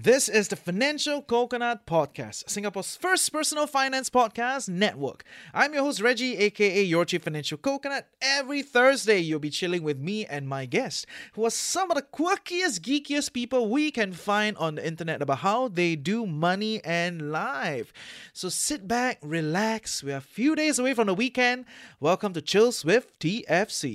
This is the Financial Coconut Podcast, Singapore's first personal finance podcast network. I'm your host Reggie, aka your Chief Financial Coconut. Every Thursday, you'll be chilling with me and my guests, who are some of the quirkiest, geekiest people we can find on the internet about how they do money and life. So sit back, relax. We're a few days away from the weekend. Welcome to Chills with TFC.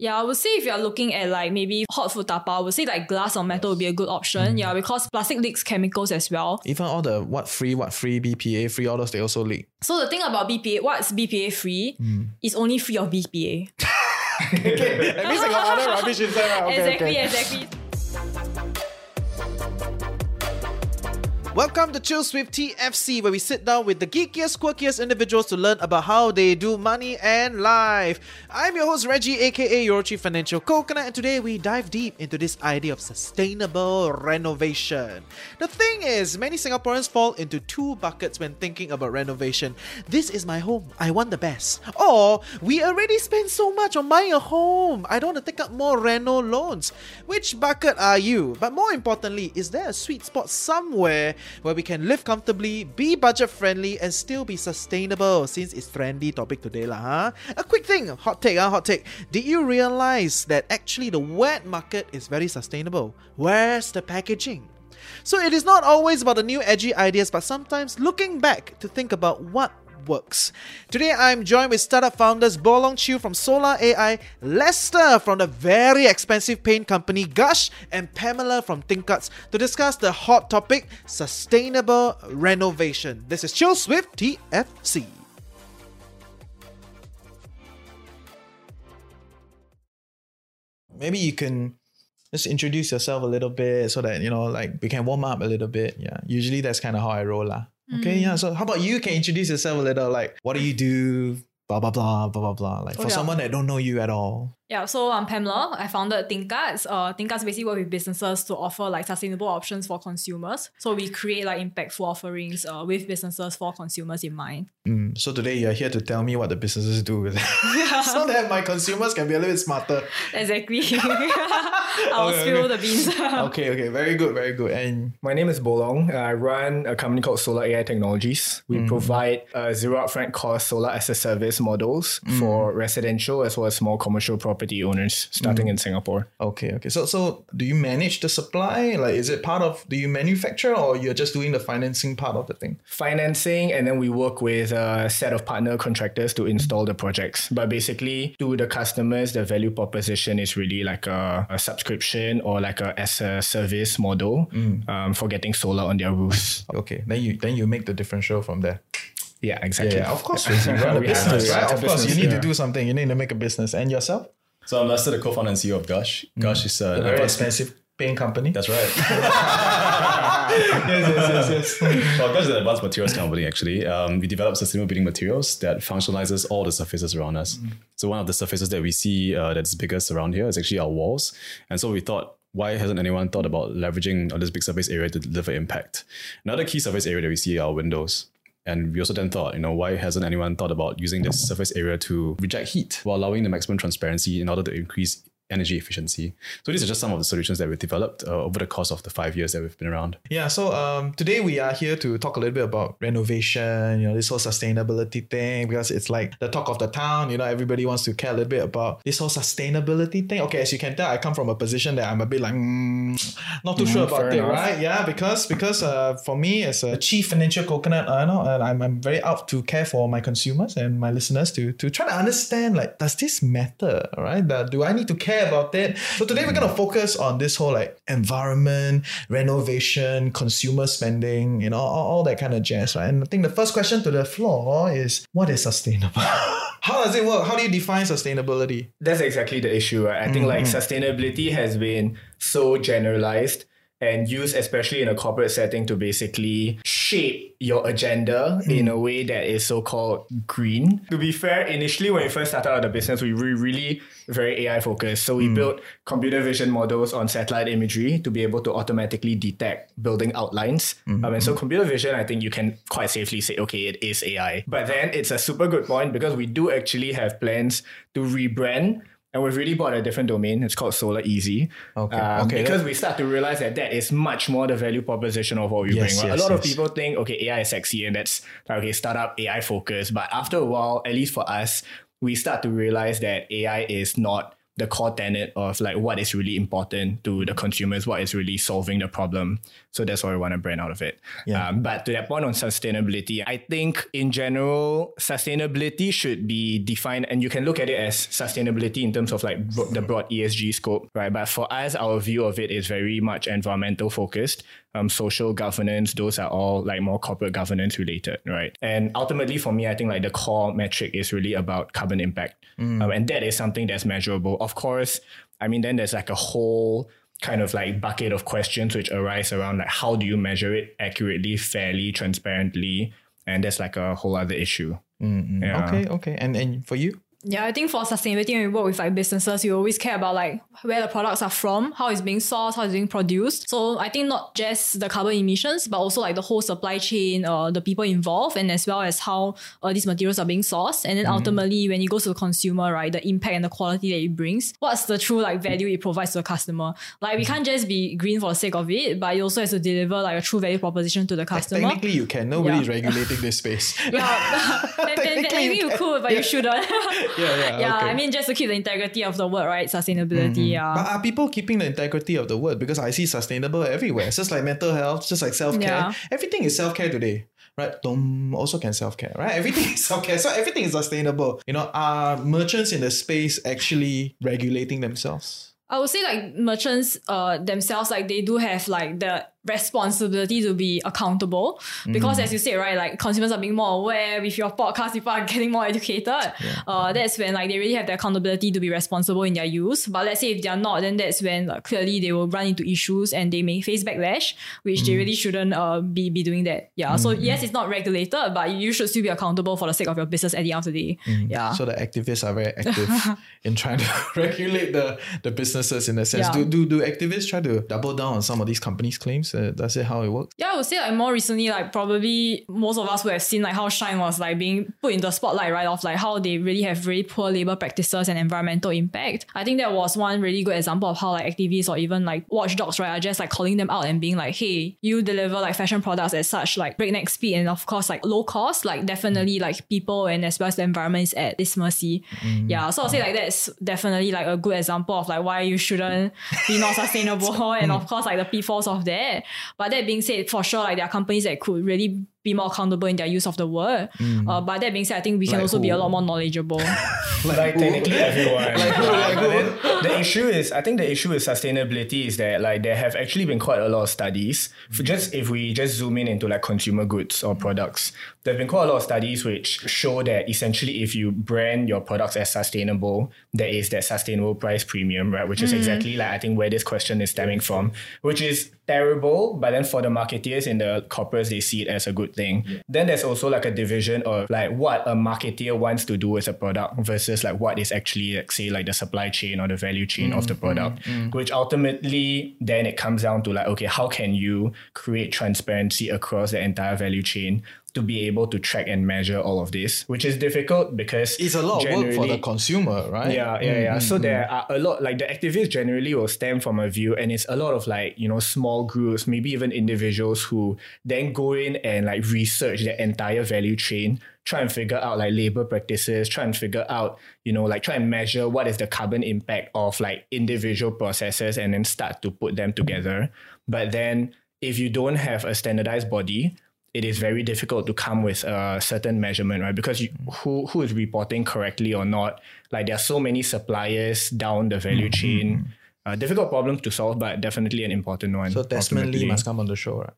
Yeah, I would say if you're looking at like maybe hot food tapao, I would say like glass or metal would be a good option. Yeah, because plastic leaks chemicals as well. Even all the what free, BPA free, all those, they also leak. So the thing about BPA, what's BPA free? It's only free of BPA. Okay, that means I got other rubbish inside. Okay, exactly. Welcome to Chills with TFC, where we sit down with the geekiest, quirkiest individuals to learn about how they do money and life. I'm your host Reggie, aka your Chief Financial Coconut, and today we dive deep into this idea of sustainable renovation. The thing is, many Singaporeans fall into two buckets when thinking about renovation. This is my home, I want the best. Or, we already spent so much on buying a home, I don't want to take up more reno loans. Which bucket are you? But more importantly, is there a sweet spot somewhere where we can live comfortably, be budget-friendly, and still be sustainable, since it's trendy topic today lah. A quick thing, hot take. Did you realise that actually the wet market is very sustainable? Where's the packaging? So it is not always about the new edgy ideas, but sometimes looking back to think about what works. Today, I'm joined with startup founders Bolong Chew from Solar AI, Lester from the very expensive paint company Gush, and Pamela from ThinkCards to discuss the hot topic, sustainable renovation. This is Chills with TFC. Maybe you can just introduce yourself a little bit so that, we can warm up a little bit. Yeah, usually that's kind of how I roll lah. Okay, yeah. So how about you can introduce yourself a little, what do you do, blah, blah, blah, blah, blah, blah. Someone that don't know you at all. Yeah, so I'm Pamela. I founded ThinkCards. ThinkCards basically work with businesses to offer sustainable options for consumers. So we create impactful offerings with businesses for consumers in mind. So today you're here to tell me what the businesses do with it. So that my consumers can be a little bit smarter. Exactly. I'll spill the beans. Okay. Very good. And my name is Bolong. I run a company called Solar AI Technologies. We provide zero upfront cost solar as a service models for residential as well as small commercial property owners starting in Singapore. Okay. So do you manage the supply? Is it part of, do you manufacture or you're just doing the financing part of the thing? Financing, and then we work with a set of partner contractors to install the projects. But basically, to the customers, the value proposition is really a subscription or as a service model for getting solar on their roofs. Okay, then you make the differential from there. Yeah, exactly. Yeah, of course. You need to do something. You need to make a business. And yourself? So I'm Lester, the co-founder and CEO of Gush. Gush is a very expensive paint company. That's right. Yes. Well, Gush is an advanced materials company, actually. We develop sustainable building materials that functionalizes all the surfaces around us. So one of the surfaces that we see that's biggest around here is actually our walls. And so we thought, why hasn't anyone thought about leveraging this big surface area to deliver impact? Another key surface area that we see are our windows. And we also then thought, why hasn't anyone thought about using this surface area to reject heat while allowing the maximum transparency in order to increase energy efficiency? So these are just some of the solutions that we've developed over the course of the 5 years that we've been around. Yeah, so today we are here to talk a little bit about renovation, this whole sustainability thing, because it's the talk of the town, everybody wants to care a little bit about this whole sustainability thing. Okay, as you can tell, I come from a position that I'm a bit not too sure about it, right? Yeah, because for me as a Chief Financial Coconut, I'm very out to care for my consumers and my listeners to try to understand, does this matter, right? Do I need to care about it? So today we're going to focus on this whole environment, renovation, consumer spending, all that kind of jazz, right? And I think the first question to the floor is, what is sustainable? How does it work? How do you define sustainability? That's exactly the issue, right? I think like sustainability has been so generalized and used, especially in a corporate setting, to basically shape your agenda in a way that is so-called green. To be fair, initially when we first started out the business, we were really very AI focused. So we built computer vision models on satellite imagery to be able to automatically detect building outlines. And so computer vision, I think you can quite safely say, okay, it is AI. But then it's a super good point because we do actually have plans to rebrand. And we've really bought a different domain. It's called Solar Easy. Okay. Because we start to realize that that is much more the value proposition of what we bring. Right? A lot of people think, okay, AI is sexy and that's like, okay, startup AI focused. But after a while, at least for us, we start to realize that AI is not the core tenet of like what is really important to the consumers, what is really solving the problem. So that's why we want to brand out of it. But to that point on sustainability, I think in general, sustainability should be defined and you can look at it as sustainability in terms of like the broad ESG scope, right? But for us, our view of it is very much environmental focused. Social governance, those are all like more corporate governance related, right? And ultimately for me, I think like the core metric is really about carbon impact. And that is something that's measurable. Of course, I mean, then there's like a whole kind of like bucket of questions which arise around like, how do you measure it accurately, fairly, transparently? And that's like a whole other issue. Okay. And for you? Yeah, I think for sustainability, when we work with like businesses, you always care about like where the products are from, how it's being sourced, how it's being produced. So I think not just the carbon emissions, but also like the whole supply chain, the people involved, and as well as how these materials are being sourced. And then ultimately, when it goes to the consumer, right, the impact and the quality that it brings, what's the true like value it provides to the customer? Like we can't just be green for the sake of it, but it also has to deliver like a true value proposition to the customer. Technically, you can. Nobody is regulating this space. Technically, you could, but you shouldn't. I mean, just to keep the integrity of the word, right? Sustainability. But are people keeping the integrity of the word? Because I see sustainable everywhere. It's just like mental health, just like self-care. Everything is self-care today, right? Also can self-care, right? Everything is self-care. So everything is sustainable. You know, are merchants in the space actually regulating themselves? I would say like merchants themselves, like they do have like the responsibility to be accountable because as you said, right, like consumers are being more aware. With your podcast, people are getting more educated. That's when like they really have the accountability to be responsible in their use. But let's say if they're not, then that's when clearly they will run into issues and they may face backlash, which they really shouldn't be doing that. So yes, it's not regulated, but you should still be accountable for the sake of your business at the end of the day. So the activists are very active in trying to regulate the businesses in a sense. Do activists try to double down on some of these companies' claims? That's it, how it works. I would say like more recently, like probably most of us would have seen like how Shein was like being put in the spotlight, right, of like how they really have really poor labor practices and environmental impact. I think that was one really good example of how like activists or even like watchdogs, right, are just like calling them out and being like, hey, you deliver like fashion products at such like breakneck speed and of course like low cost, like definitely like people and as well as the environment is at this mercy. So I'll say like that's definitely like a good example of like why you shouldn't be not sustainable and of course like the pitfalls of that. But that being said, for sure, like there are companies that could really be more accountable in their use of the word. But that being said, I think we can also be a lot more knowledgeable. like technically everyone. The issue is, I think the issue with sustainability is that like there have actually been quite a lot of studies. Just if we just zoom in into like consumer goods or products, there have been quite a lot of studies which show that essentially if you brand your products as sustainable, there is that sustainable price premium, right? Which is exactly like I think where this question is stemming from, which is terrible. But then for the marketeers and the corporates, they see it as a good thing. Then there's also like a division of like what a marketeer wants to do as a product versus like what is actually like say like the supply chain or the value chain of the product, which ultimately then it comes down to like, okay, how can you create transparency across the entire value chain to be able to track and measure all of this, which is difficult because it's a lot of work for the consumer, right? So there are a lot, like the activists generally will stem from a view and it's a lot of like, you know, small groups, maybe even individuals who then go in and like research the entire value chain, try and figure out like labor practices, try and figure out, you know, like try and measure what is the carbon impact of like individual processes and then start to put them together. But then if you don't have a standardized body, it is very difficult to come with a certain measurement, right? Because who is reporting correctly or not? Like there are so many suppliers down the value chain. Difficult problem to solve, but definitely an important one. So Desmond Lee must come on the show, right?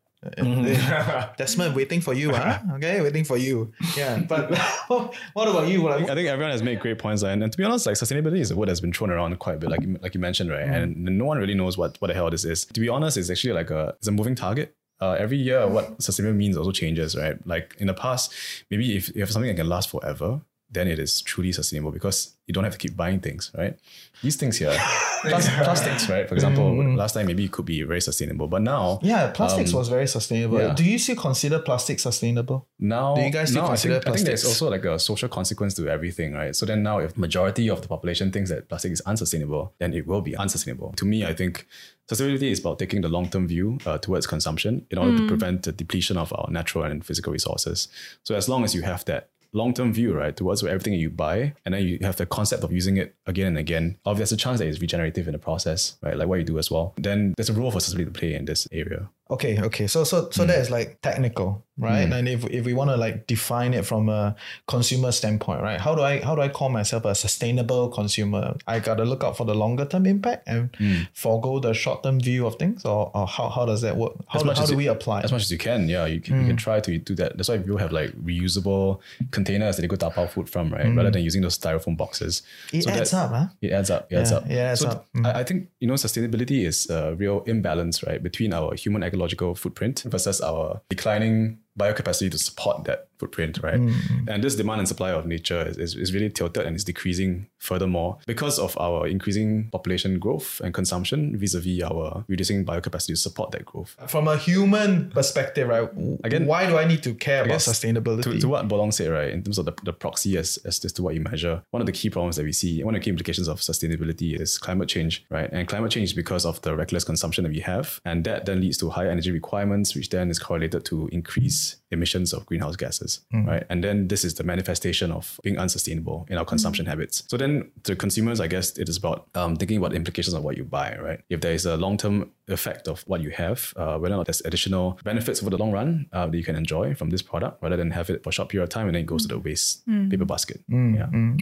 Desmond, waiting for you, huh? Okay, waiting for you. Yeah, but what about you? Like, I think everyone has made great points, and to be honest, like sustainability is a word that's been thrown around quite a bit, like you mentioned, right? And no one really knows what the hell this is. To be honest, it's actually like a moving target. Every year, what sustainable means also changes, right? Like in the past, maybe if you have something that can last forever, then it is truly sustainable because you don't have to keep buying things, right? These things here, plastics, right? For example, last time maybe it could be very sustainable, but now... Yeah, plastics was very sustainable. Yeah. Do you still consider plastics sustainable? Now, do you guys still consider plastics? I think there's also like a social consequence to everything, right? So then now if majority of the population thinks that plastic is unsustainable, then it will be unsustainable. To me, I think sustainability is about taking the long-term view towards consumption in order to prevent the depletion of our natural and physical resources. So as long as you have that long-term view, right, towards everything you buy, and then you have the concept of using it again and again. If there's a chance that it's regenerative in the process, right, like what you do as well, then there's a role for sustainability to play in this area. Okay. So that is like technical, right? And if we want to like define it from a consumer standpoint, right? How do I call myself a sustainable consumer? I gotta look out for the longer term impact and forego the short term view of things, or how does that work? How do we apply? As much as you can, yeah. You can try to do that. That's why people have like reusable containers that they go tap out food from, right? Rather than using those styrofoam boxes. It adds up. I think, you know, sustainability is a real imbalance, right, between our human ecological footprint versus our declining biocapacity to support that footprint, right? And this demand and supply of nature is really tilted and is decreasing furthermore because of our increasing population growth and consumption vis-a-vis our reducing biocapacity to support that growth. From a human perspective, right? Again, why do I need to care about sustainability? To what Bolong said, right, in terms of the proxy as to what you measure, one of the key problems that we see, one of the key implications of sustainability is climate change, right? And climate change is because of the reckless consumption that we have, and that then leads to higher energy requirements, which then is correlated to increase emissions of greenhouse gases, right? And then this is the manifestation of being unsustainable in our consumption habits. So then to consumers, I guess it is about thinking about the implications of what you buy, right? If there is a long-term effect of what you have, whether or not there's additional benefits over the long run that you can enjoy from this product rather than have it for a short period of time and then it goes to the waste paper basket.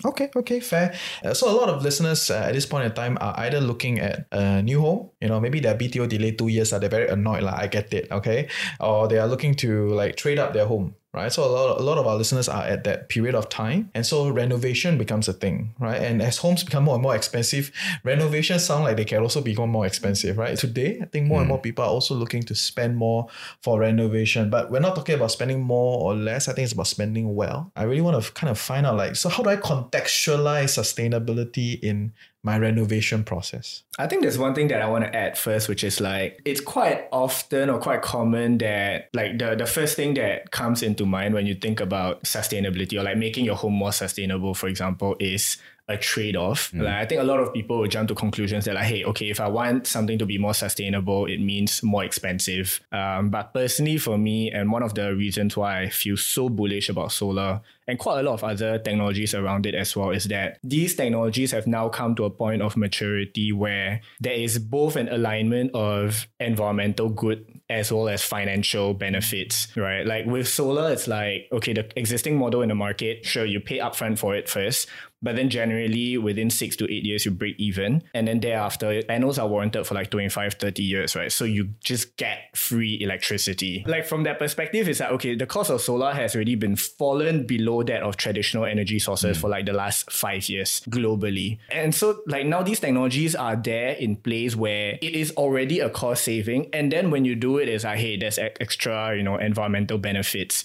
Okay, fair. So a lot of listeners at this point in time are either looking at a new home, you know, maybe their BTO delayed 2 years, they're very annoyed, I get it, okay? Or they are looking to like trade up their home, right? So a lot of our listeners are at that period of time. And so renovation becomes a thing, right? And as homes become more and more expensive, renovations sound like they can also become more expensive, right? Today, I think more and more people are also looking to spend more for renovation. But we're not talking about spending more or less. I think it's about spending well. I really want to kind of find out so how do I contextualize sustainability in my renovation process? I think there's one thing that I want to add first, which is it's quite often or quite common that the first thing that comes into mind when you think about sustainability or making your home more sustainable, for example, is a trade-off. I think a lot of people will jump to conclusions that hey, okay, if I want something to be more sustainable, it means more expensive. But personally for me, and one of the reasons why I feel so bullish about solar and quite a lot of other technologies around it as well, is that these technologies have now come to a point of maturity where there is both an alignment of environmental good as well as financial benefits, right? With solar, it's okay, the existing model in the market, sure, you pay upfront for it first, but then generally within 6 to 8 years, you break even. And then thereafter, panels are warranted for 25, 30 years, right? So you just get free electricity. From that perspective, it's okay, the cost of solar has already been fallen below that of traditional energy sources for the last 5 years globally. And so now these technologies are there in place where it is already a cost saving. And then when you do it, it's hey, there's extra, environmental benefits.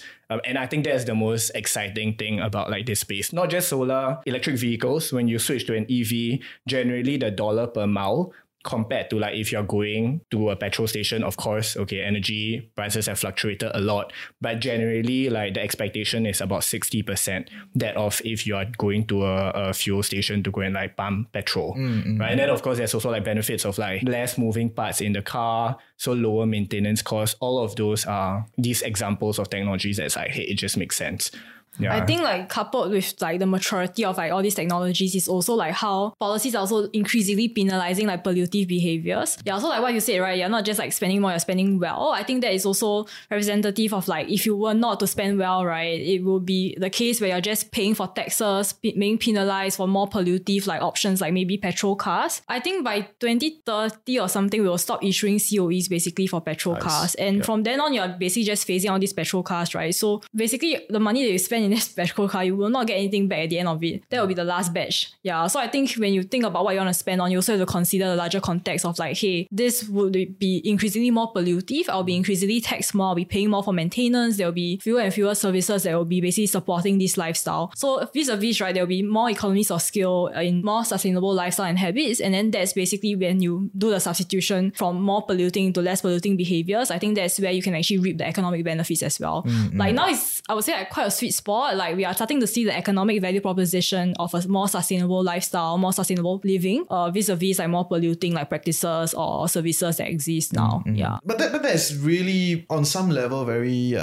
And I think that's the most exciting thing about this space. Not just solar, electric vehicles. When you switch to an EV, generally the dollar per mile compared to if you're going to a petrol station, of course, okay, energy prices have fluctuated a lot. But generally, the expectation is about 60% that of if you are going to a fuel station to go and pump petrol, right? And then of course, there's also benefits of less moving parts in the car, so lower maintenance costs. All of those are these examples of technologies that's it just makes sense. Yeah. I think like coupled with like the maturity of like all these technologies is also like how policies are also increasingly penalizing like pollutive behaviors. Yeah, so like what you said, right? You're not just like spending more, you're spending well. I think that is also representative of like if you were not to spend well, right, it will be the case where you're just paying for taxes, being penalized for more pollutive like options like maybe petrol cars. I think by 2030 or something, we will stop issuing COEs basically for petrol cars. And from then on, you're basically just phasing out these petrol cars, right? So basically the money that you spend in this petrol car, you will not get anything back at the end of it. That will be the last batch. Yeah. So I think when you think about what you want to spend on, you also have to consider the larger context of like, hey, this would be increasingly more pollutive. I'll be increasingly taxed more. I'll be paying more for maintenance. There'll be fewer and fewer services that will be basically supporting this lifestyle. So vis-a-vis, right, there'll be more economies of scale in more sustainable lifestyle and habits. And then that's basically when you do the substitution from more polluting to less polluting behaviors. I think that's where you can actually reap the economic benefits as well. Mm-hmm. Like now it's, I would say like quite a sweet spot. Like we are starting to see the economic value proposition of a more sustainable lifestyle, more sustainable living, vis-a-vis like more polluting like practices or services that exist now. Mm-hmm. Yeah. But that's really on some level very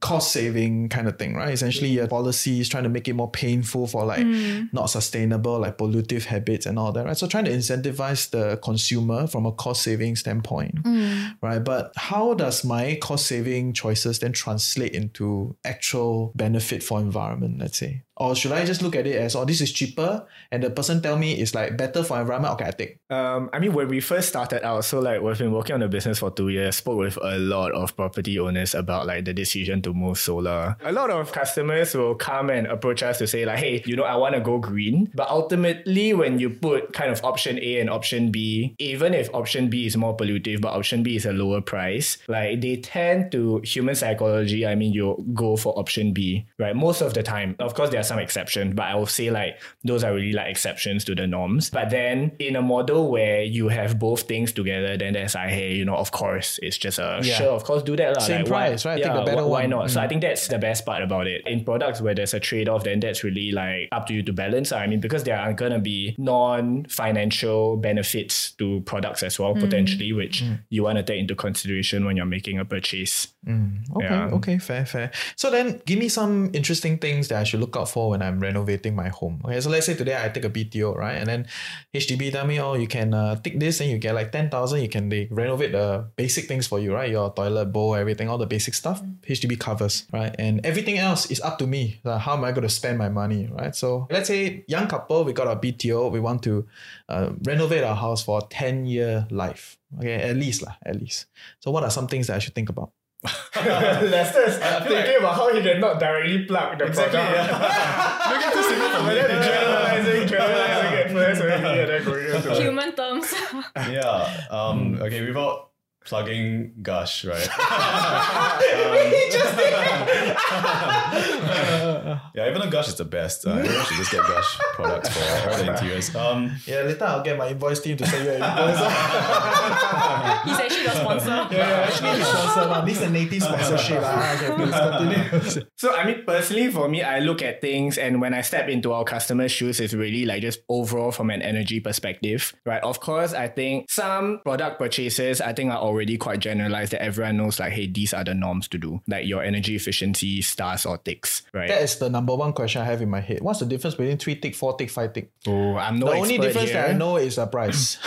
cost saving kind of thing, right? Essentially your policy is trying to make it more painful for like not sustainable, like pollutive habits and all that, right? So trying to incentivize the consumer from a cost saving standpoint, right? But how does my cost saving choices then translate into actual benefit for environment, let's say? Or should I just look at it as, oh, this is cheaper and the person tell me it's like better for environment, okay, I take. I mean, when we first started out, so like we've been working on the business for 2 years, spoke with a lot of property owners about like the decision to move solar. A lot of customers will come and approach us to say like, hey, you know, I want to go green. But ultimately, when you put kind of option A and option B, even if option B is more pollutive, but option B is a lower price, like they tend to, human psychology, I mean, you go for option B, right? Most of the time. Of course, there are some exceptions, but I will say like those are really like exceptions to the norms. But then in a model where you have both things together, then there's like, hey, you know, of course, it's just a sure, of course, do that. Same like, price, right? Yeah, I think the better why not? So I think that's the best part about it. In products where there's a trade-off, then that's really like up to you to balance. I mean, because there are going to be non-financial benefits to products as well, potentially, which you want to take into consideration when you're making a purchase. Okay, fair. So then give me some interesting things that I should look out for when I'm renovating my home. Okay, so let's say today I take a BTO, right? And then HDB tell me, oh, you can take this and you get like 10,000. You can renovate the basic things for you, right? Your toilet bowl, everything, all the basic stuff, HDB covers, right? And everything else is up to me. Like, how am I going to spend my money, right? So let's say young couple, we got our BTO, we want to renovate our house for a 10-year life. Okay, at least. So what are some things that I should think about? Lester's thinking about how he did not directly plug the product. Look at this simple generalizing human terms. Yeah. Okay, without plugging Gush, right? He just did it. Yeah, even though Gush is the best, I should just get Gush products for all the interiors. Yeah, later I'll get my invoice team to send you an invoice. He's actually the sponsor. Yeah, actually he's sponsor. This is a native sponsorship. Okay, please continue. So I mean, personally for me, I look at things, and when I step into our customer's shoes, it's really like just overall from an energy perspective, right? Of course, I think some product purchases, I think, are already quite generalized, that everyone knows like, hey, these are the norms to do, like your energy efficiency, stars or ticks, right? That is the number one question I have in my head. What's the difference between 3 tick, 4 tick, 5 tick? Oh, I'm no expert here. The only difference that I know is the price.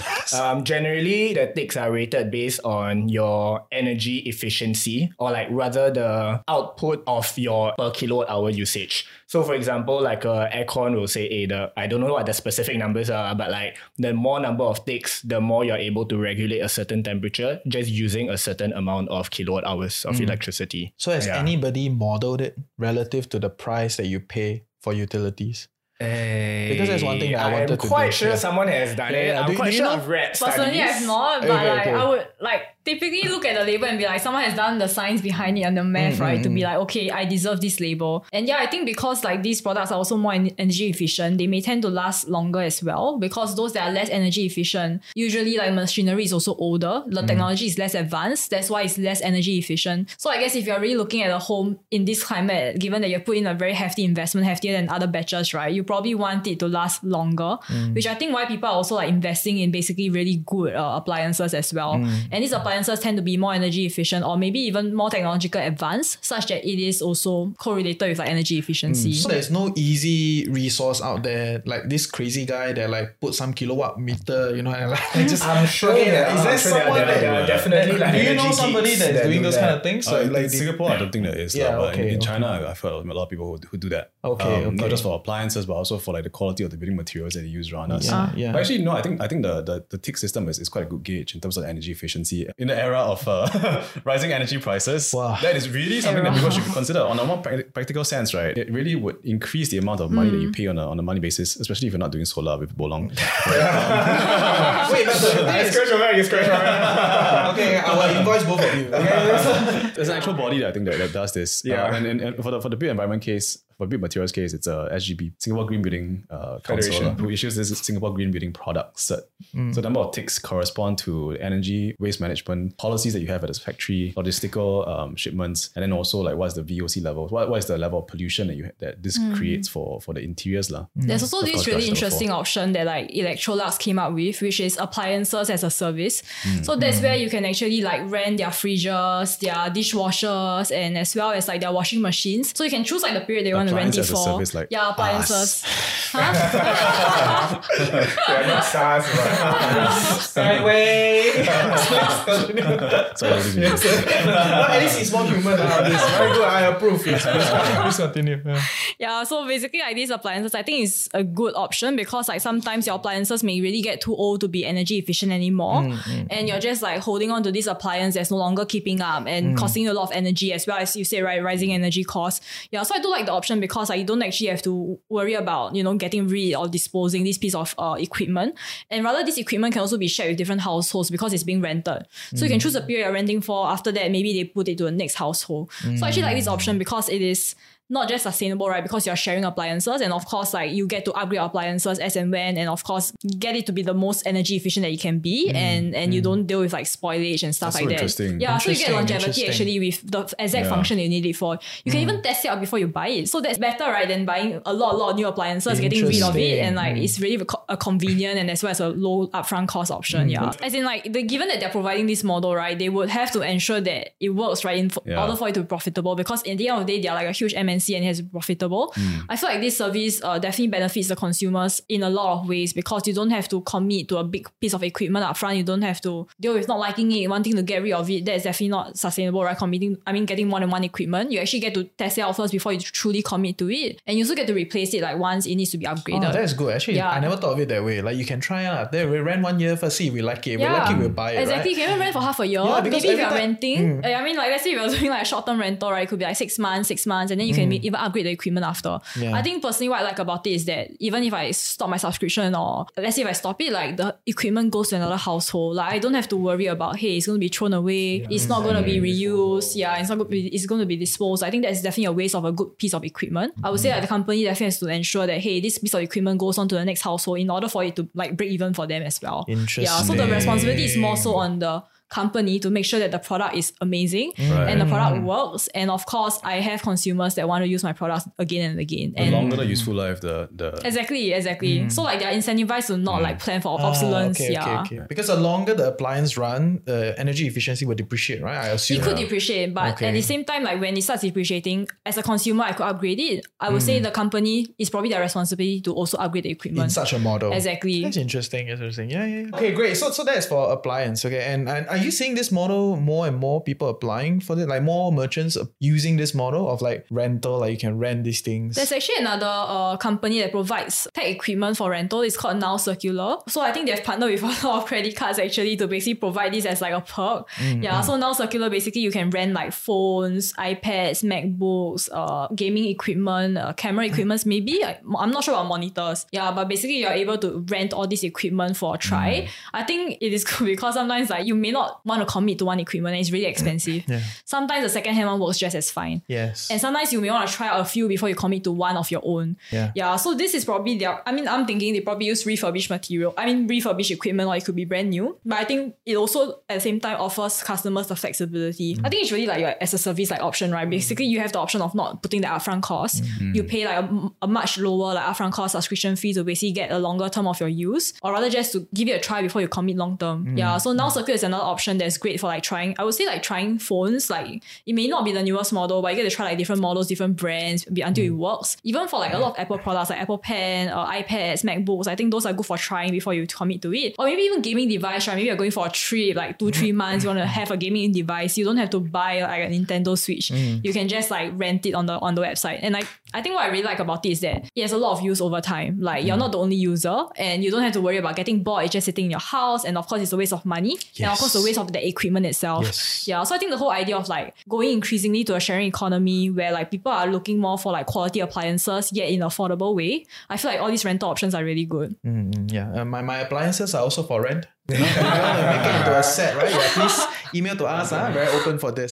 Generally, the ticks are rated based on your energy efficiency, or like rather the output of your per kilowatt hour usage. So for example, like aircon will say, hey, I don't know what the specific numbers are, but like the more number of ticks, the more you're able to regulate a certain temperature just using a certain amount of kilowatt hours of electricity. So has anybody modeled it relative to the price that you pay for utilities? Because that's one thing that I wanted to do. I'm quite sure someone has done it. I'm quite sure I've read studies. Personally, I've not, but okay. I would like typically look at the label and be like, someone has done the science behind it and the math, right? To be like, okay, I deserve this label. And yeah, I think because like these products are also more energy efficient, they may tend to last longer as well, because those that are less energy efficient, usually like machinery is also older. The technology is less advanced. That's why it's less energy efficient. So I guess if you're really looking at a home in this climate, given that you put in a very hefty investment, heftier than other batches, right? You probably want it to last longer, which I think why people are also like investing in basically really good appliances as well. And these appliances appliances tend to be more energy efficient or maybe even more technological advanced, such that it is also correlated with like energy efficiency. So there's no easy resource out there, like this crazy guy that like put some kilowatt meter, you know, and like just I'm sure there is there someone that definitely like, do you know somebody that's doing those kind of things? Like Singapore, I don't think there is. Yeah, but in China, I've heard of a lot of people who do that. Okay, not just for appliances, but also for like the quality of the building materials that they use around us. Yeah. But actually, no, I think the tick system is quite a good gauge in terms of energy efficiency in the era of rising energy prices. Wow. That is really something that people should consider on a more practical sense, right? It really would increase the amount of money that you pay on a money basis, especially if you're not doing solar with Bolong. Wait, that's scratch my back. Okay, I will invoice both of you. Okay. There's an actual body that I think that does this. Yeah. And for the built environment case, for built materials case, it's a SGB, Singapore Green Building Council, who issues this Singapore Green Building Product Cert. So the number of ticks correspond to energy, waste management, policies that you have at this factory, logistical shipments, and then also like what's the VOC level, what is the level of pollution that you that this creates for the interiors lah. There's also this really interesting option that like Electrolux came up with, which is appliances as a service. So that's where you can actually like rent their freezers, their dishwashers, and as well as like their washing machines. So you can choose like the period they want to rent it for. Service, like appliances. Huh? They're not SaaS, right? Sideways. At least it's more human. Very good. I approve. Please continue. Yeah, so basically like these appliances, I think it's a good option because like sometimes your appliances may really get too old to be energy efficient anymore. And you're just like holding on to this appliance that's no longer keeping up and costing you a lot of energy, as well as you say, right, rising energy costs. Yeah, so I do like the option because like, you don't actually have to worry about, you know, getting rid or disposing this piece of equipment. And rather this equipment can also be shared with different households because it's being rented. So you can choose a period you're renting for. After that, maybe they put it to the next household. So I actually like this option because it is not just sustainable, right? Because you're sharing appliances, and of course, like you get to upgrade appliances as and when, and of course, get it to be the most energy efficient that you can be, and you don't deal with like spoilage and stuff. That's like so that. Interesting. Yeah, so you get longevity actually with the exact function you need it for. You can even test it out before you buy it, so that's better, right? Than buying a lot of new appliances, getting rid of it, and like it's really a convenient and as well as a low upfront cost option. Yeah, as in like given that they're providing this model, right? They would have to ensure that it works, right? In order for it to be profitable, because in the end of the day, they're like a huge M&A. And it's profitable. I feel like this service definitely benefits the consumers in a lot of ways because you don't have to commit to a big piece of equipment up front. You don't have to deal with not liking it, wanting to get rid of it. That's definitely not sustainable, right? Getting more than one equipment. You actually get to test it out first before you truly commit to it, and you also get to replace it like once it needs to be upgraded. Oh, that's good. Actually, yeah. I never thought of it that way. Like you can try out. There, we rent 1 year first, see if we like it. Yeah, we like it, we'll buy it. Exactly. Right? You can even rent for half a year. Yeah, maybe if you're renting, like let's say if you're doing like a short-term rental, right? It could be like 6 months, and then you can even upgrade the equipment after. Yeah. I think personally what I like about it is that even if I stop my subscription, or let's say if I stop it, like the equipment goes to another household. Like I don't have to worry about, hey, it's going to be thrown away. Yeah. It's not going to be reused. Yeah, it's going to be disposed. I think that's definitely a waste of a good piece of equipment. I would say that the company definitely has to ensure that, hey, this piece of equipment goes on to the next household in order for it to like break even for them as well. Interesting. Yeah, so the responsibility is more so on the company to make sure that the product is amazing and the product works, and of course I have consumers that want to use my products again and again, and the longer the useful life the exactly so like they're incentivized to not like plan for obsolescence. Okay. Because the longer the appliance run, energy efficiency will depreciate, right? I assume it could depreciate, but at the same time, like when it starts depreciating, as a consumer I could upgrade it. I would say the company is probably their responsibility to also upgrade the equipment in such a model. Exactly. That's interesting. Yeah. Okay, great. So that's for appliance. Okay, and are you seeing this model more and more people applying for it? Like more merchants using this model of like rental, like you can rent these things? There's actually another company that provides tech equipment for rental. It's called Now Circular. So I think they've partnered with a lot of credit cards actually to basically provide this as like a perk. So Now Circular, basically you can rent like phones, iPads, MacBooks, gaming equipment, camera equipment maybe. I'm not sure about monitors. Yeah, but basically you're able to rent all this equipment for a try. I think it is good because sometimes like you may not want to commit to one equipment and it's really expensive. Sometimes the second hand one works just as fine. Yes. And sometimes you may want to try out a few before you commit to one of your own. Yeah. So this is probably I'm thinking they probably use refurbished equipment, or it could be brand new. But I think it also at the same time offers customers the flexibility. I think it's really like your as a service like option, right? Basically you have the option of not putting the upfront cost. You pay like a much lower like upfront cost subscription fee to basically get a longer term of your use, or rather just to give it a try before you commit long term. So Now Circuit is another option option that's great for like trying, I would say like trying phones, like it may not be the newest model, but you get to try like different models, different brands until it works. Even for like a lot of Apple products like Apple Pen or iPads, MacBooks, I think those are good for trying before you commit to it. Or maybe even gaming device, right? Maybe you're going for a trip, like 2-3 months, you want to have a gaming device. You don't have to buy like a Nintendo Switch. You can just like rent it on the website. And I think what I really like about it is that it has a lot of use over time. Like you're not the only user and you don't have to worry about getting bored. It's just sitting in your house. And of course, it's a waste of money. Yes. And of course, the waste of the equipment itself. Yes. Yeah. So I think the whole idea of like going increasingly to a sharing economy where like people are looking more for like quality appliances yet in an affordable way. I feel like all these rental options are really good. Yeah. My appliances are also for rent. You know, if you want to make it into a set, right? Yeah, please email to us. I'm very open for this.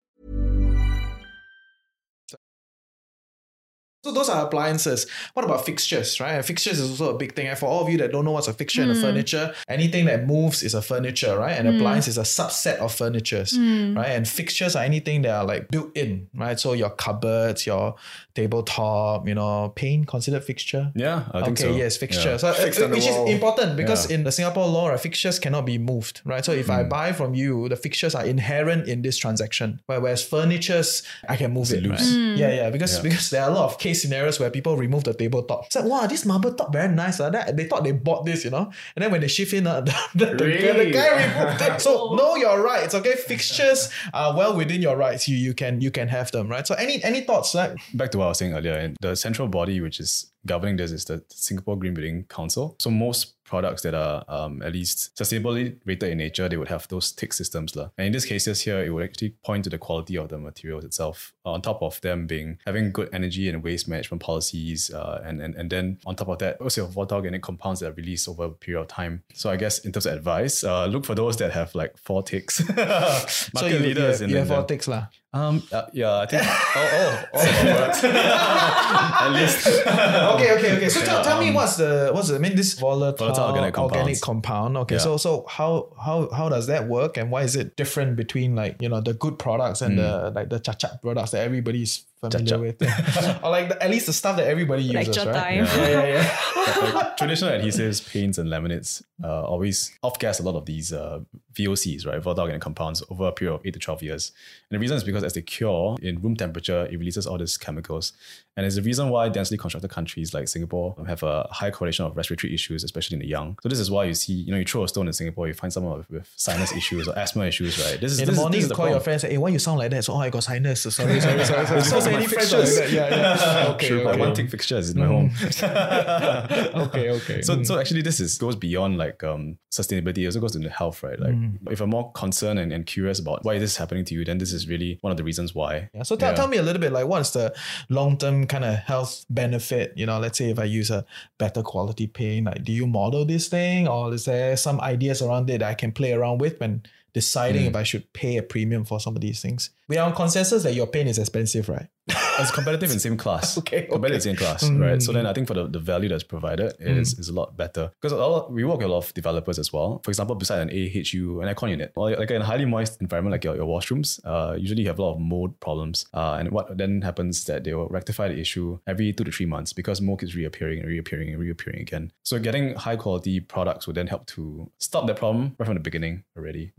So those are appliances. What about fixtures, right? Fixtures is also a big thing. And for all of you that don't know what's a fixture and a furniture, anything that moves is a furniture, right? And appliance is a subset of furnitures, right? And fixtures are anything that are like built in, right? So your cupboards, your tabletop, you know, paint considered fixture? Yeah, I think so. Okay, yes, fixture. Yeah. So, which is important because in the Singapore law, fixtures cannot be moved, right? So if I buy from you, the fixtures are inherent in this transaction, whereas furnitures, I can move it. Right? Because there are a lot of scenarios where people remove the tabletop. It's like, wow, this marble top very nice. They thought they bought this, you know. And then when they shift in, the guy removed it. So know your rights, okay? Fixtures are well within your rights. You can have them, right? So any thoughts? Like back to what I was saying earlier, and the central body which is governing this is the Singapore Green Building Council. So most products that are at least sustainably rated in nature, they would have those tick systems. And in this case here, it would actually point to the quality of the materials itself, on top of them having good energy and waste management policies. And then on top of that, also voltaic compounds that are released over a period of time. So I guess in terms of advice, look for those that have like 4 ticks. So you have 4 ticks lah. I think all of our works. At least. Okay. So tell me what's the this volatile organic compound. Okay, yeah. So how does that work and why is it different between like, you know, the good products and the chachap products that everybody's familiar with, or like at least the stuff that everybody uses, right? Time. Yeah. Like traditional adhesives, paints, and laminates always off-gas a lot of these VOCs, right, volatile organic compounds, over a period of 8 to 12 years. And the reason is because as they cure in room temperature, it releases all these chemicals, and it's the reason why densely constructed countries like Singapore have a high correlation of respiratory issues, especially in the young. So this is why you see, you know, you throw a stone in Singapore, you find someone with sinus issues or asthma issues, right? This is in the morning you call your friends, hey, why you sound like that? So I got sinus. Sorry. Any fixtures? Yeah. Okay. Like one tick fixture is in my home. Okay. So actually this goes beyond like sustainability. It also goes into health, right? Like if you're more concerned and curious about why this is happening to you, then this is really one of the reasons why. Yeah. So tell me a little bit, like what's the long-term kind of health benefit? You know, let's say if I use a better quality paint, like do you model this thing, or is there some ideas around it that I can play around with when deciding if I should pay a premium for some of these things? We are on consensus that your paint is expensive, right? It's competitive in same class. Okay. Competitive in class, right? So then I think for the value that's provided is a lot better. Because we work with a lot of developers as well. For example, beside an AHU, an aircon unit, or like in a highly moist environment like your washrooms, usually you have a lot of mold problems. And what then happens is that they will rectify the issue every 2 to 3 months because mold keeps reappearing again. So getting high quality products will then help to stop that problem right from the beginning already.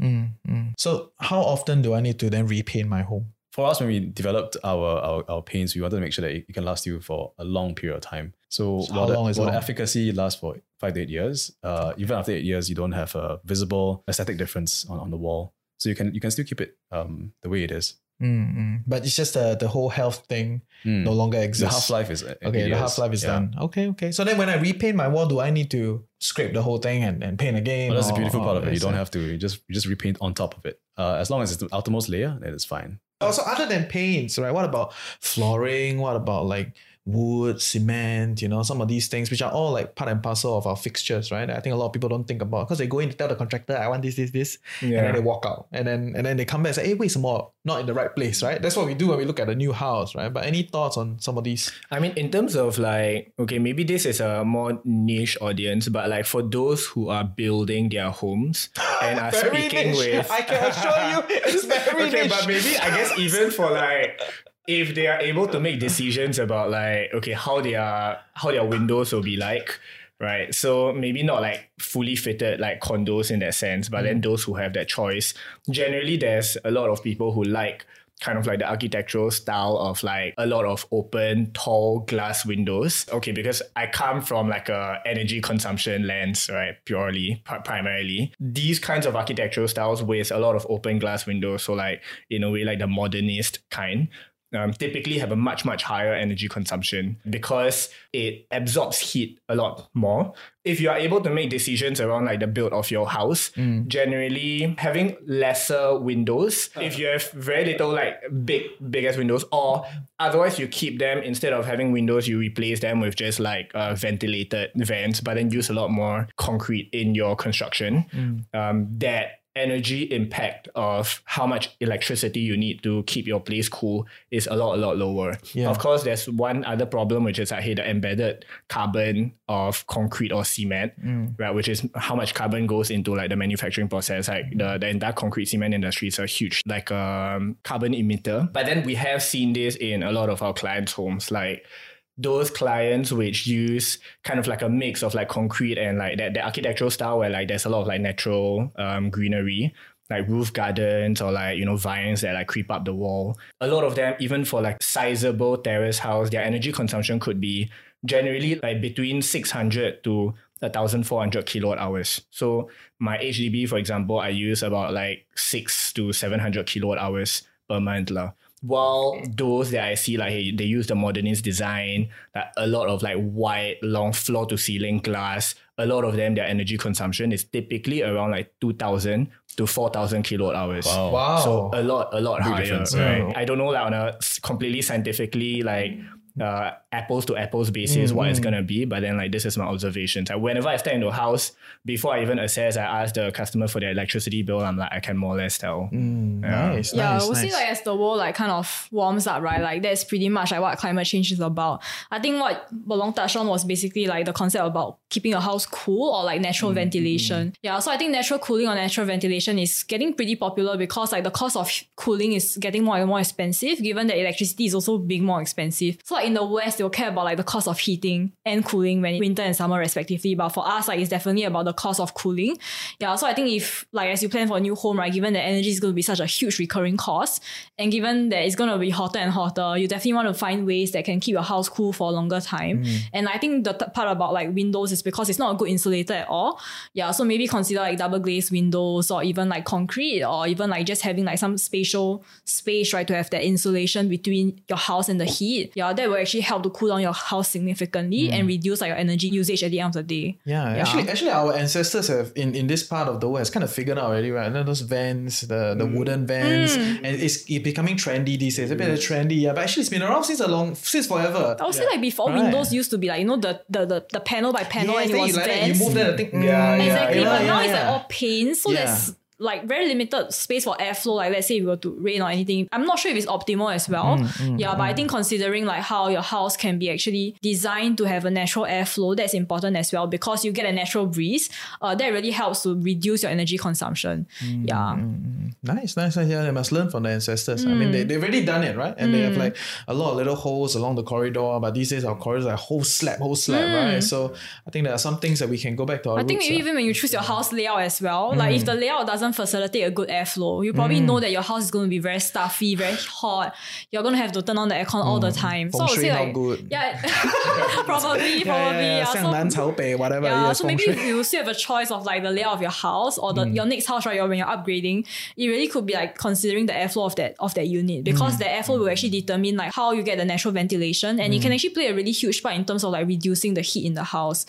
So how often do I need to then repaint my home? For us, when we developed our paints, we wanted to make sure that it can last you for a long period of time. So the efficacy lasts for 5 to 8 years. Even after 8 years, you don't have a visible aesthetic difference on the wall. So you can still keep it the way it is. But it's just the whole health thing no longer exists. The half-life is done. Okay. So then when I repaint my wall, do I need to scrape the whole thing and paint again? Well, that's the beautiful part of it. You don't have to. You just repaint on top of it. As long as it's the outermost layer, then it's fine. Also, other than paints, right? What about flooring? What about like wood, cement, you know, some of these things, which are all like part and parcel of our fixtures, right? I think a lot of people don't think about, because they go in to tell the contractor, I want this, yeah. And then they walk out. And then they come back and say, hey, wait some more, not in the right place, right? That's what we do when we look at a new house, right? But any thoughts on some of these? I mean, in terms of like, okay, maybe this is a more niche audience, but like for those who are building their homes and are speaking niche. With... I can assure you, it's very niche. Okay, but maybe, I guess even for like... if they are able to make decisions about like, okay, how their windows will be like, right? So maybe not like fully fitted like condos in that sense, but then those who have that choice, generally there's a lot of people who like kind of like the architectural style of like a lot of open, tall glass windows. Okay, because I come from like a energy consumption lens, right? Purely, primarily. These kinds of architectural styles with a lot of open glass windows, so like in a way like the modernist kind, typically have a much, much higher energy consumption because it absorbs heat a lot more. If you are able to make decisions around like the build of your house, generally having lesser windows, if you have very little like big-ass windows, or otherwise you keep them, instead of having windows, you replace them with just like ventilated vents, but then use a lot more concrete in your construction. That energy impact of how much electricity you need to keep your place cool is a lot lower. Yeah. Of course, there's one other problem, which is like, hey, the embedded carbon of concrete or cement, right? Which is how much carbon goes into like the manufacturing process. Like the entire concrete cement industry is a huge like carbon emitter. But then we have seen this in a lot of our clients' homes, like those clients which use kind of like a mix of like concrete and like that the architectural style where like there's a lot of like natural greenery, like roof gardens or like, you know, vines that like creep up the wall. A lot of them, even for like sizable terrace house, their energy consumption could be generally like between 600 to 1,400 kilowatt hours. So my HDB, for example, I use about like 600 to 700 kilowatt hours per month lah. While those that I see, like, hey, they use the modernist design, like a lot of like wide, long floor to ceiling glass, a lot of them, their energy consumption is typically around like 2,000 to 4,000 kilowatt hours. Wow. So a lot big higher, difference, right? I don't know, like on a completely scientifically, like apples to apples basis, what it's going to be. But then like, this is my observations. Like, whenever I step into a house, before I even assess, I ask the customer for their electricity bill. I'm like, I can more or less tell. Nice. See like as the world like kind of warms up, right? Like that's pretty much like what climate change is about. I think what Bolong touched on was basically like the concept about keeping a house cool or like natural ventilation. Yeah. So I think natural cooling or natural ventilation is getting pretty popular because like the cost of cooling is getting more and more expensive, given that electricity is also being more expensive. So like in the West, they'll care about like the cost of heating and cooling when winter and summer respectively. But for us, like it's definitely about the cost of cooling. Yeah. So I think if like as you plan for a new home, right, given that energy is going to be such a huge recurring cost, and given that it's going to be hotter and hotter, you definitely want to find ways that can keep your house cool for a longer time. And I think the part about like windows is because it's not a good insulator at all. Yeah. So maybe consider like double glazed windows or even like concrete or even like just having like some spatial space, right, to have that insulation between your house and the heat. Yeah. That will actually help to cool down your house significantly and reduce like your energy usage at the end of the day. Yeah. Actually our ancestors have in this part of the world has kind of figured out already, right? And then those vans, the wooden vans, and it's becoming trendy these days. It's a bit trendy, yeah. But actually it's been around since forever. I would say like before windows used to be like, you know, the panel by panel, and it was like vents. You move that, I think. Exactly. But now it's like all panes, so there's like very limited space for airflow. Like let's say if it were to rain or anything, I'm not sure if it's optimal as well. But I think considering like how your house can be actually designed to have a natural airflow, that's important as well, because you get a natural breeze. That really helps to reduce your energy consumption. Nice. Yeah, they must learn from their ancestors. I mean, they've already done it, right? And they have like a lot of little holes along the corridor, but these days our corridors are whole slab, right? So I think there are some things that we can go back to our roots. I think maybe even when you choose your house layout as well, like if the layout doesn't facilitate a good airflow, you probably know that your house is going to be very stuffy, very hot. You're going to have to turn on the aircon all the time. So I would say like, good. Probably. So maybe if you still have a choice of like the layout of your house or your next house, right? When you're upgrading, it really could be like considering the airflow of that unit, because the airflow will actually determine like how you get the natural ventilation, and it can actually play a really huge part in terms of like reducing the heat in the house.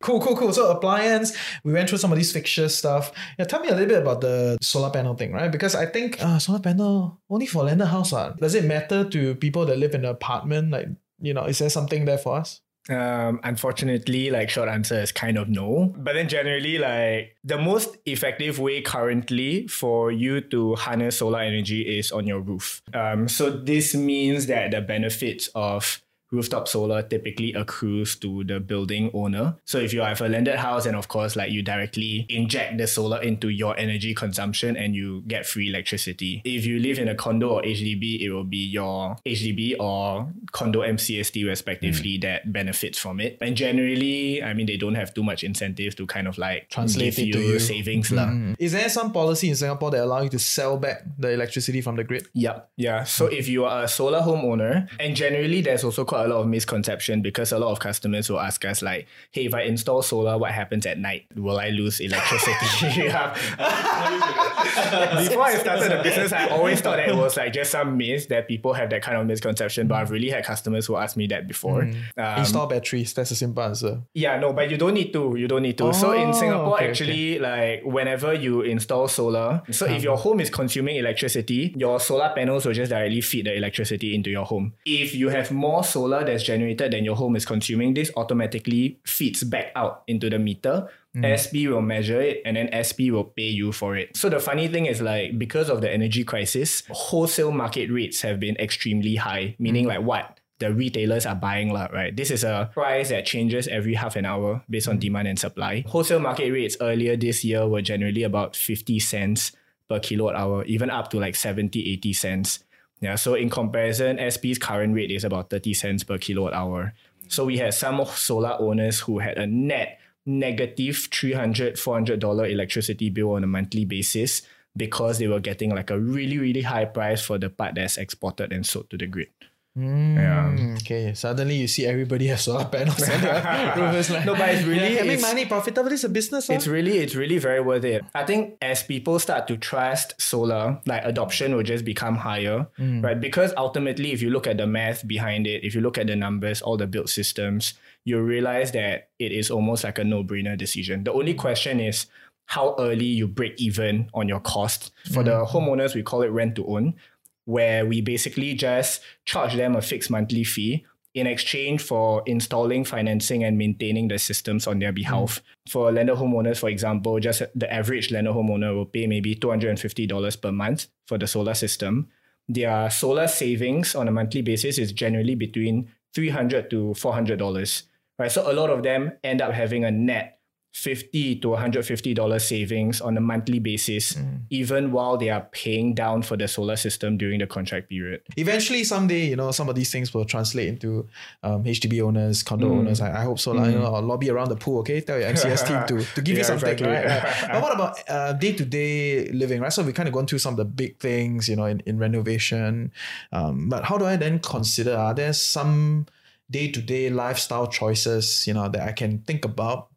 Cool. So appliance, we went through some of these fixture stuff. Yeah, tell me a little bit about the solar panel thing, right? Because I think solar panel only for landed house. Does it matter to people that live in an apartment? Like, you know, is there something there for us? Unfortunately, like, short answer is kind of no. But then generally, like, the most effective way currently for you to harness solar energy is on your roof. So this means that the benefits of rooftop solar typically accrues to the building owner. So if you have a landed house, and of course, like, you directly inject the solar into your energy consumption and you get free electricity. If you live in a condo or HDB, it will be your HDB or condo MCST respectively that benefits from it. And generally, I mean, they don't have too much incentive to kind of like translate give you savings. Is there some policy in Singapore that allows you to sell back the electricity from the grid? Yeah. So if you are a solar homeowner, and generally there's also quite a lot of misconception, because a lot of customers will ask us like, hey, if I install solar, what happens at night? Will I lose electricity? Before I started the business, I always thought that it was like just some myth that people have that kind of misconception, but I've really had customers who asked me that before. Install batteries, that's a simple answer. Yeah, no, but you don't need to. Oh, so in Singapore, like, whenever you install solar, so if your home is consuming electricity, your solar panels will just directly feed the electricity into your home. If you have more solar that's generated than your home is consuming, this automatically feeds back out into the meter. SB will measure it, and then SB will pay you for it. So the funny thing is, like, because of the energy crisis, wholesale market rates have been extremely high, meaning like what the retailers are buying, right? This is a price that changes every half an hour based on demand and supply. Wholesale market rates earlier this year were generally about 50 cents per kilowatt hour, even up to like 70, 80 cents. Yeah, so in comparison, SP's current rate is about 30 cents per kilowatt hour. So we had some solar owners who had a net negative $300, $400 electricity bill on a monthly basis because they were getting like a really, really high price for the part that's exported and sold to the grid. Okay, suddenly you see everybody has solar panels. No, but it's really having money, profitable, it's a business. It's really very worth it. I think as people start to trust solar, like, adoption will just become higher, right? Because ultimately, if you look at the math behind it, if you look at the numbers, all the built systems, you realize that it is almost like a no-brainer decision. The only question is how early you break even on your cost. For the homeowners, we call it rent to own, where we basically just charge them a fixed monthly fee in exchange for installing, financing, and maintaining the systems on their behalf. For landed homeowners, for example, just the average landed homeowner will pay maybe $250 per month for the solar system. Their solar savings on a monthly basis is generally between $300 to $400, right? So a lot of them end up having a net $50 to $150 savings on a monthly basis, even while they are paying down for the solar system during the contract period. Eventually, someday, you know, some of these things will translate into HDB owners, condo owners. I hope so. You know, I'll lobby around the pool, okay? Tell your MCS team to give you something, right? But what about day-to-day living, right? So we kind of gone through some of the big things, you know, in renovation. But how do I then consider, are there some day-to-day lifestyle choices, you know, that I can think about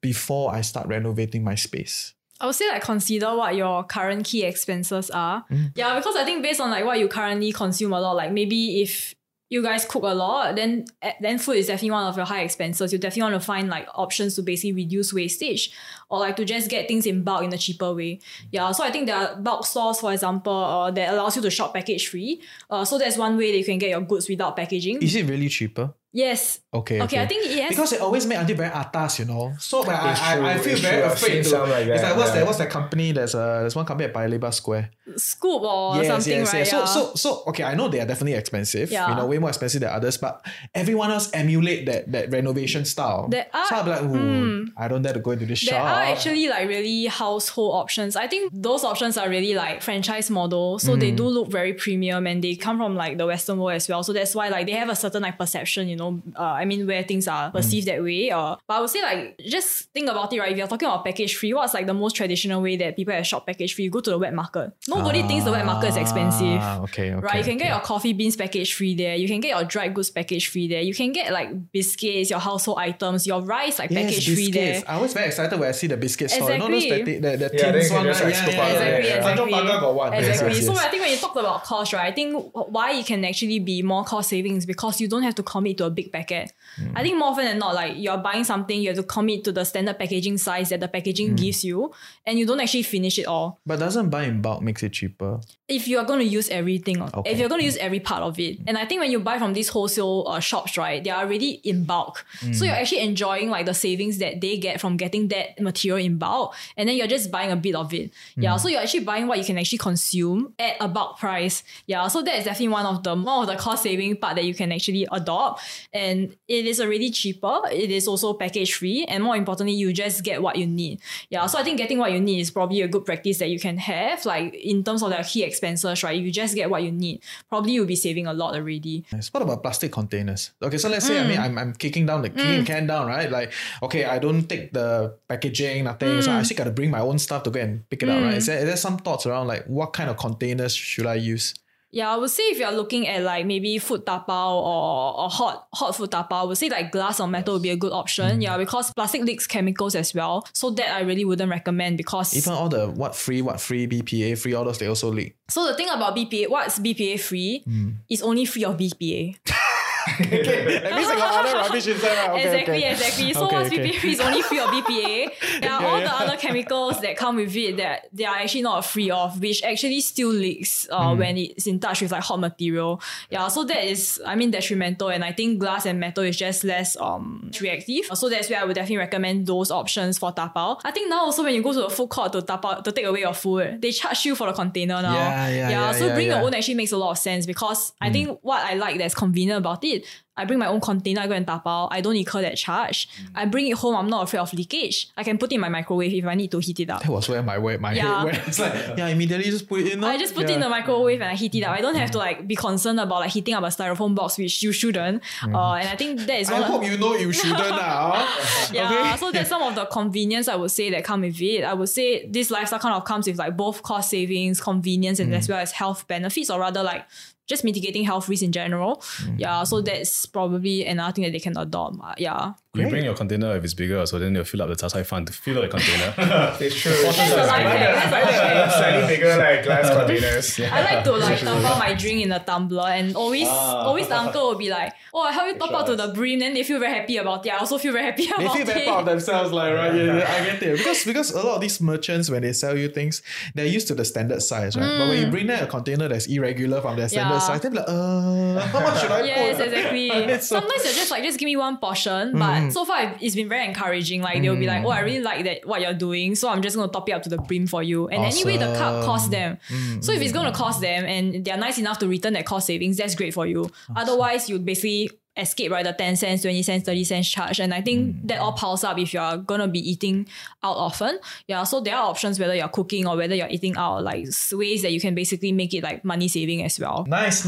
before I start renovating my space? I would say, like, consider what your current key expenses are. Yeah, because I think based on like what you currently consume a lot, like maybe if you guys cook a lot, then food is definitely one of your high expenses. You definitely want to find like options to basically reduce wastage, or like to just get things in bulk in a cheaper way. Yeah, so I think there are bulk stores, for example, that allows you to shop package free. So that's one way that you can get your goods without packaging. Is it really cheaper? Yes. Okay. I think yes. Because it always make until very atas, you know. So but I feel very afraid to. Like that. It's like what's that company? There's one company at Paya Lebar Square. Scoop or something, right? Yeah. So okay, I know they are definitely expensive. Yeah. You know, way more expensive than others. But everyone else emulate that renovation style. So I'm like, I don't dare to go into this shop. There are actually like really household options. I think those options are really like franchise model, so they do look very premium, and they come from like the Western world as well. So that's why like they have a certain like perception, you know. Where things are perceived that way. But I would say, like, just think about it, right? If you're talking about package free, what's like the most traditional way that people have shop package free? You go to the wet market. Nobody thinks the wet market is expensive. Okay, right? You can get your coffee beans package free there. You can get your dried goods package free there. You can get like biscuits, your household items, your rice package free there. I always very excited when I see the biscuit store. Exactly. You know those tins one. Exactly. So I think when you talk about cost, right? I think why you can actually be more cost savings because you don't have to commit to a a big packet. I think more often than not, like you're buying something, you have to commit to the standard packaging size that the packaging gives you, and you don't actually finish it all. But doesn't buying in bulk makes it cheaper? If you are going to use everything, if you're going to use every part of it. And I think when you buy from these wholesale shops, right, they are already in bulk. So you're actually enjoying like the savings that they get from getting that material in bulk, and then you're just buying a bit of it. Yeah, so you're actually buying what you can actually consume at a bulk price. Yeah, so that is definitely one of the more of the cost saving part that you can actually adopt. And it is already cheaper. It is also package free. And more importantly, you just get what you need. Yeah, so I think getting what you need is probably a good practice that you can have. Like in terms of the key expenses, right? You just get what you need. Probably you'll be saving a lot already. Nice. What about plastic containers? Okay, so let's say, I mean, I'm kicking down the can down, right? Like, okay, I don't take the packaging, nothing. So I actually got to bring my own stuff to go and pick it up, right? Is there some thoughts around like what kind of containers should I use? Yeah, I would say if you're looking at like maybe food tapao or hot food tapao, I would say like glass or metal would be a good option. Yeah, because plastic leaks chemicals as well. So that I really wouldn't recommend because... Even all the what free, BPA free, all those, they also leak. So the thing about BPA, what's BPA free? It's only free of BPA. Okay, at least I got other rubbish inside. Okay, exactly. So once BPA is only free of BPA, there are all the other chemicals that come with it that they are actually not free of, which actually still leaks when it's in touch with like hot material. Yeah, so that is, I mean, detrimental. And I think glass and metal is just less reactive. So that's where I would definitely recommend those options for tapao. I think now also when you go to the food court to tapao, to take away your food, they charge you for the container now. So bring your own actually makes a lot of sense because I think what I like that's convenient about it, I bring my own container, I go and tapao. I don't incur that charge. I bring it home. I'm not afraid of leakage. I can put it in my microwave if I need to heat it up. That was where my head went. It's like, immediately just put it in. I just put it in the microwave and I heat it up. I don't have to like be concerned about like heating up a styrofoam box, which you shouldn't. And I think that is one. I hope you know you shouldn't now. So that's some of the convenience I would say that come with it. I would say this lifestyle kind of comes with like both cost savings, convenience, and as well as health benefits, or rather like just mitigating health risks in general. Yeah, so that's probably another thing that they can adopt. Yeah. You bring your container if it's bigger, so then you'll fill up the chasai fund to fill up the container. It's true. I like slightly bigger like glass containers. Yeah. I like to like dump out my drink in a tumbler, and always the uncle will be like, oh, I help you top up to the brim, then they feel very happy about it. I also feel very happy about it. They feel very proud of themselves, like, right? Yeah, I get it. Because a lot of these merchants, when they sell you things, they're used to the standard size, right? But when you bring that a container that's irregular from their standard size, they'll be like, how much should I put? Yes, exactly. Sometimes they're just like, just give me one portion, but so far, it's been very encouraging. Like they'll be like, oh, I really like that what you're doing, so I'm just going to top it up to the brim for you. And anyway, the cup costs them. So if it's going to cost them and they're nice enough to return that cost savings, that's great for you. Awesome. Otherwise, you basically escape, right, the 10 cents, 20 cents, 30 cents charge. And I think that all piles up if you're going to be eating out often. Yeah, so there are options whether you're cooking or whether you're eating out, like ways that you can basically make it like money saving as well. Nice.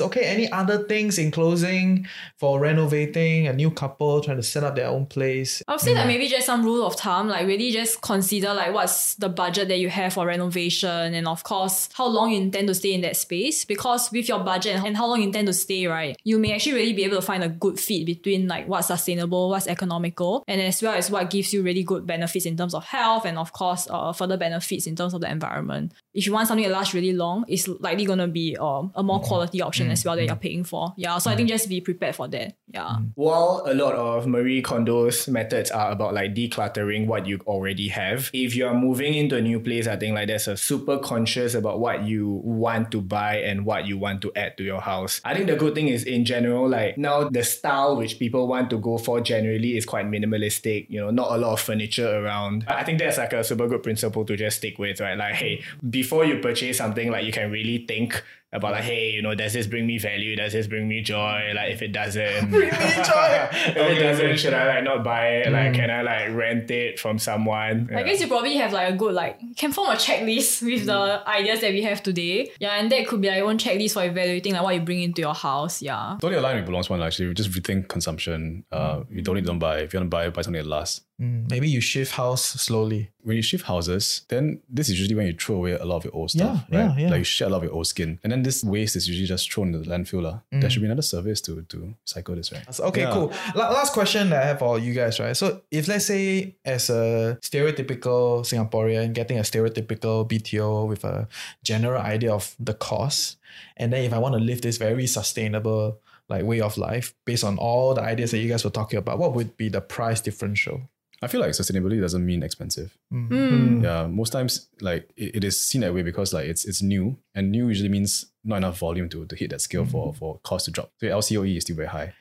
Okay, any other things in closing for renovating, a new couple trying to set up their own place? I would say that maybe just some rule of thumb, like really just consider like what's the budget that you have for renovation and of course, how long you intend to stay in that space, because with your budget and how long you intend to stay, right, you may actually really be able to find a good fit between like what's sustainable, what's economical, and as well as what gives you really good benefits in terms of health and of course further benefits in terms of the environment. If you want something that lasts really long, it's likely going to be a more quality option as well that you're paying for. Yeah, so I think just be prepared for that. Yeah. While a lot of Marie Kondo's methods are about like decluttering what you already have, if you are moving into a new place, I think like that's a super conscious about what you want to buy and what you want to add to your house. I think the good thing is in general, like now the style which people want to go for generally is quite minimalistic, you know, not a lot of furniture around. I think that's like a super good principle to just stick with, right? Like, hey, before you purchase something, like you can really think about like, hey, you know, does this bring me value? Does this bring me joy? Like, if it doesn't... bring me joy! If it doesn't, should I like not buy it? Like, can I like rent it from someone? Yeah. I guess you probably have like a good like, can form a checklist with the ideas that we have today. Yeah, and that could be like your own checklist for evaluating like what you bring into your house. Yeah. Totally aligned with Bolong's one, actually. Just rethink consumption. You don't need to buy. If you want to buy something that lasts. Maybe you shift house slowly. When you shift houses, then this is usually when you throw away a lot of your old stuff, right? Like you shed a lot of your old skin. And then this waste is usually just thrown into the landfill. There should be another service to cycle this, right? Okay, cool. Last question that I have for you guys, right? So if let's say as a stereotypical Singaporean getting a stereotypical BTO with a general idea of the cost, and then if I want to live this very sustainable like way of life based on all the ideas that you guys were talking about, what would be the price differential? I feel like sustainability doesn't mean expensive. Mm-hmm. Mm. Yeah, most times like it is seen that way because like it's new, and new usually means not enough volume to hit that scale mm-hmm. for cost to drop. So LCOE is still very high.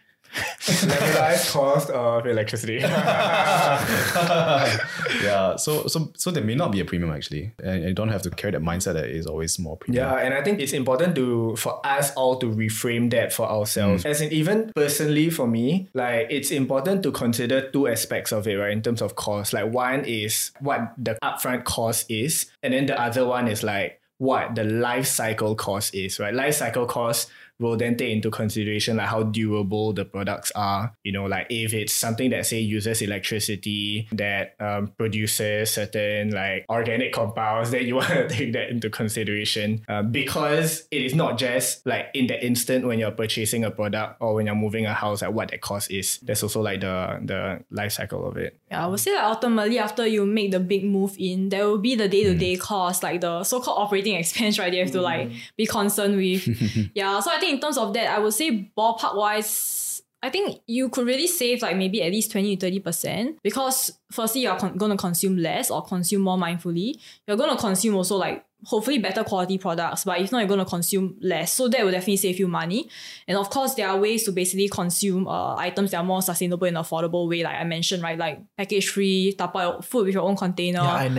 Levelized cost of electricity. Yeah, so there may not be a premium actually, and you don't have to carry that mindset that is always more premium. Yeah, and I think it's important for us all to reframe that for ourselves. Mm. As in, even personally for me, like it's important to consider two aspects of it, right? In terms of cost, like one is what the upfront cost is, and then the other one is like what the life cycle cost is, right? Life cycle cost will then take into consideration like how durable the products are. You know, like if it's something that say uses electricity that produces certain like organic compounds, then you want to take that into consideration because it is not just like in the instant when you're purchasing a product or when you're moving a house, like what that cost is. That's also like the life cycle of it. Yeah, I would say that ultimately after you make the big move in, there will be the day-to-day cost, like the so-called operating expense, right? You have to like be concerned with. Yeah, so I think in terms of that, I would say ballpark wise, I think you could really save like maybe at least 20 to 30% because firstly, you're going to consume less or consume more mindfully. You're going to consume also like hopefully better quality products, but if not, you're going to consume less. So that will definitely save you money. And of course, there are ways to basically consume items that are more sustainable in an affordable way. Like I mentioned, right? Like package-free, tap out food with your own container. Yeah, it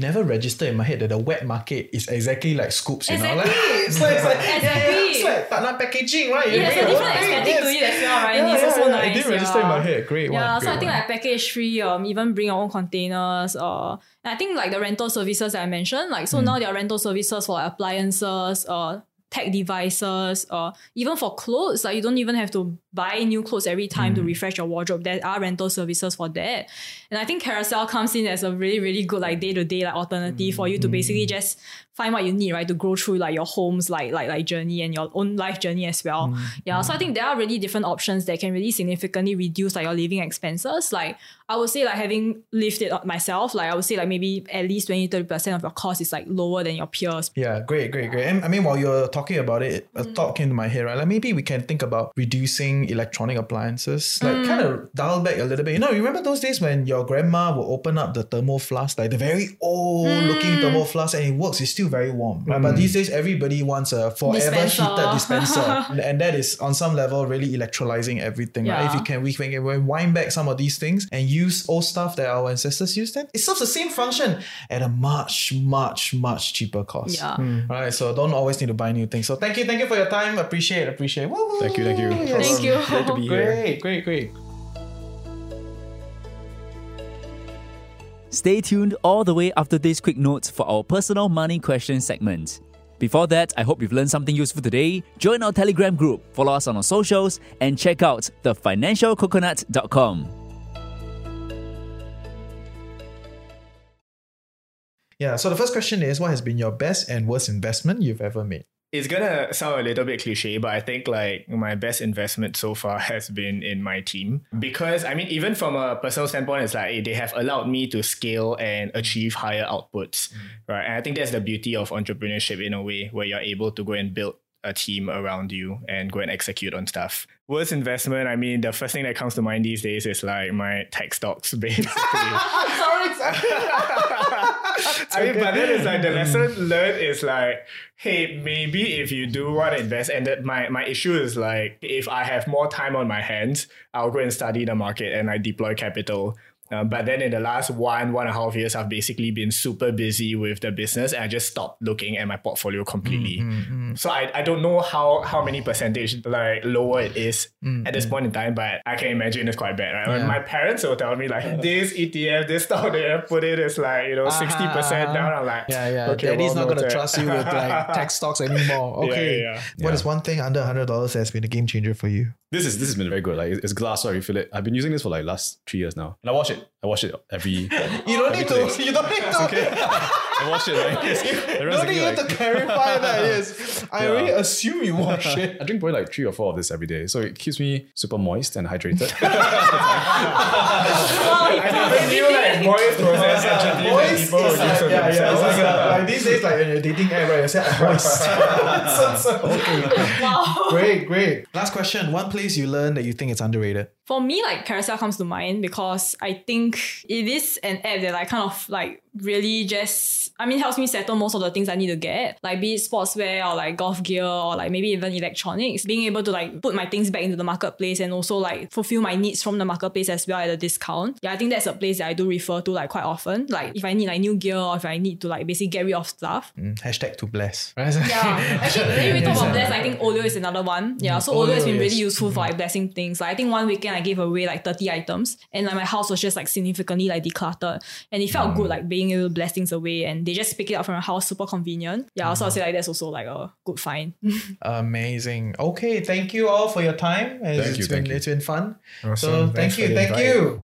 never registered in my head that the wet market is exactly like Scoops, you know? Like, so it's like, it's like packaging, right? Yeah, it's a different aesthetic to it as well, right? It's also nice. It didn't register in my head. Great one. Yeah, so I think like package-free, even bring your own containers, I think like the rental services that I mentioned, like so now there are rental services for appliances, tech devices, even for clothes. Like you don't even have to buy new clothes every time to refresh your wardrobe. There are rental services for that. And I think Carousel comes in as a really, really good like day-to-day like alternative for you to basically just find what you need, right? To grow through like your home's like journey and your own life journey as well. Yeah. So I think there are really different options that can really significantly reduce like your living expenses. Like I would say like having lived it myself, like I would say like maybe at least 20-30% of your cost is like lower than your peers. Yeah. Great. And I mean, while you're talking about it, a thought came to my head, right? Like maybe we can think about reducing electronic appliances, like kind of dial back a little bit. You know, you remember those days when your grandma will open up the thermal flask, like the very old looking thermal flask, and it works. It's still very warm, right? But these days everybody wants a forever heated dispenser and that is on some level really electrolyzing everything, right? If you can, we can wind back some of these things and use old stuff that our ancestors used then. It serves the same function at a much cheaper cost. Alright, so don't always need to buy new things. So thank you for your time. Appreciate. Woo-hoo. Thank you. Yes. Thank you. Glad to be here. Great. Stay tuned all the way after this quick note for our personal money question segment. Before that, I hope you've learned something useful today. Join our Telegram group, follow us on our socials, and check out thefinancialcoconut.com. Yeah, so the first question is, what has been your best and worst investment you've ever made? It's gonna sound a little bit cliche, but I think like my best investment so far has been in my team, because I mean, even from a personal standpoint, it's like they have allowed me to scale and achieve higher outputs, right? And I think that's the beauty of entrepreneurship in a way, where you're able to go and build a team around you and go and execute on stuff. Worst investment, I mean, the first thing that comes to mind these days is like my tech stocks, basically. I mean, but then it's like the lesson learned is like, hey, maybe if you do want to invest, and that my issue is like, if I have more time on my hands, I'll go and study the market and I deploy capital. But then in the last one and a half years, I've basically been super busy with the business and I just stopped looking at my portfolio completely. So I don't know how many percentage like lower it is at this point in time, but I can imagine it's quite bad, right? Yeah. When my parents will tell me like, this ETF, this stock they have put in is like, you know, 60% down. I'm like, okay, daddy's not going to trust you with like tech stocks anymore. Okay. What is one thing under $100 that's been a game changer for you? This has been very good. Like it's glass, so I feel it. I've been using this for like last 3 years now. And I watch it. I watch it every. You don't need to. Okay. I watch it. Right? You don't need to clarify that. Yes, I already assume you watch it. I drink probably like 3 or 4 of this every day, so it keeps me super moist and hydrated. I feel like moist process. Like these days, like when you're dating, right? You say moist. Wow. Great. Last question. One place you learn that you think it's underrated. For me, like Carousel comes to mind because I think it is an app that I kind of like really just, I mean, helps me settle most of the things I need to get, like be it sportswear or like golf gear or like maybe even electronics. Being able to like put my things back into the marketplace and also like fulfill my needs from the marketplace as well at a discount. Yeah, I think that's a place that I do refer to like quite often. Like if I need like new gear or if I need to like basically get rid of stuff. Hashtag to bless. Right? Yeah. Actually, when we talk about bless, I think Olio is another one. Yeah. So Olio has been really useful for like blessing things. Like I think one weekend I gave away like 30 items and like my house was just like significantly like decluttered and it felt good like being able to bless things away and they just pick it up from your house, super convenient. Yeah, so I'll say like that's also like a good find. Amazing. Okay, thank you all for your time. Thank you. It's been fun. Awesome. So thank you.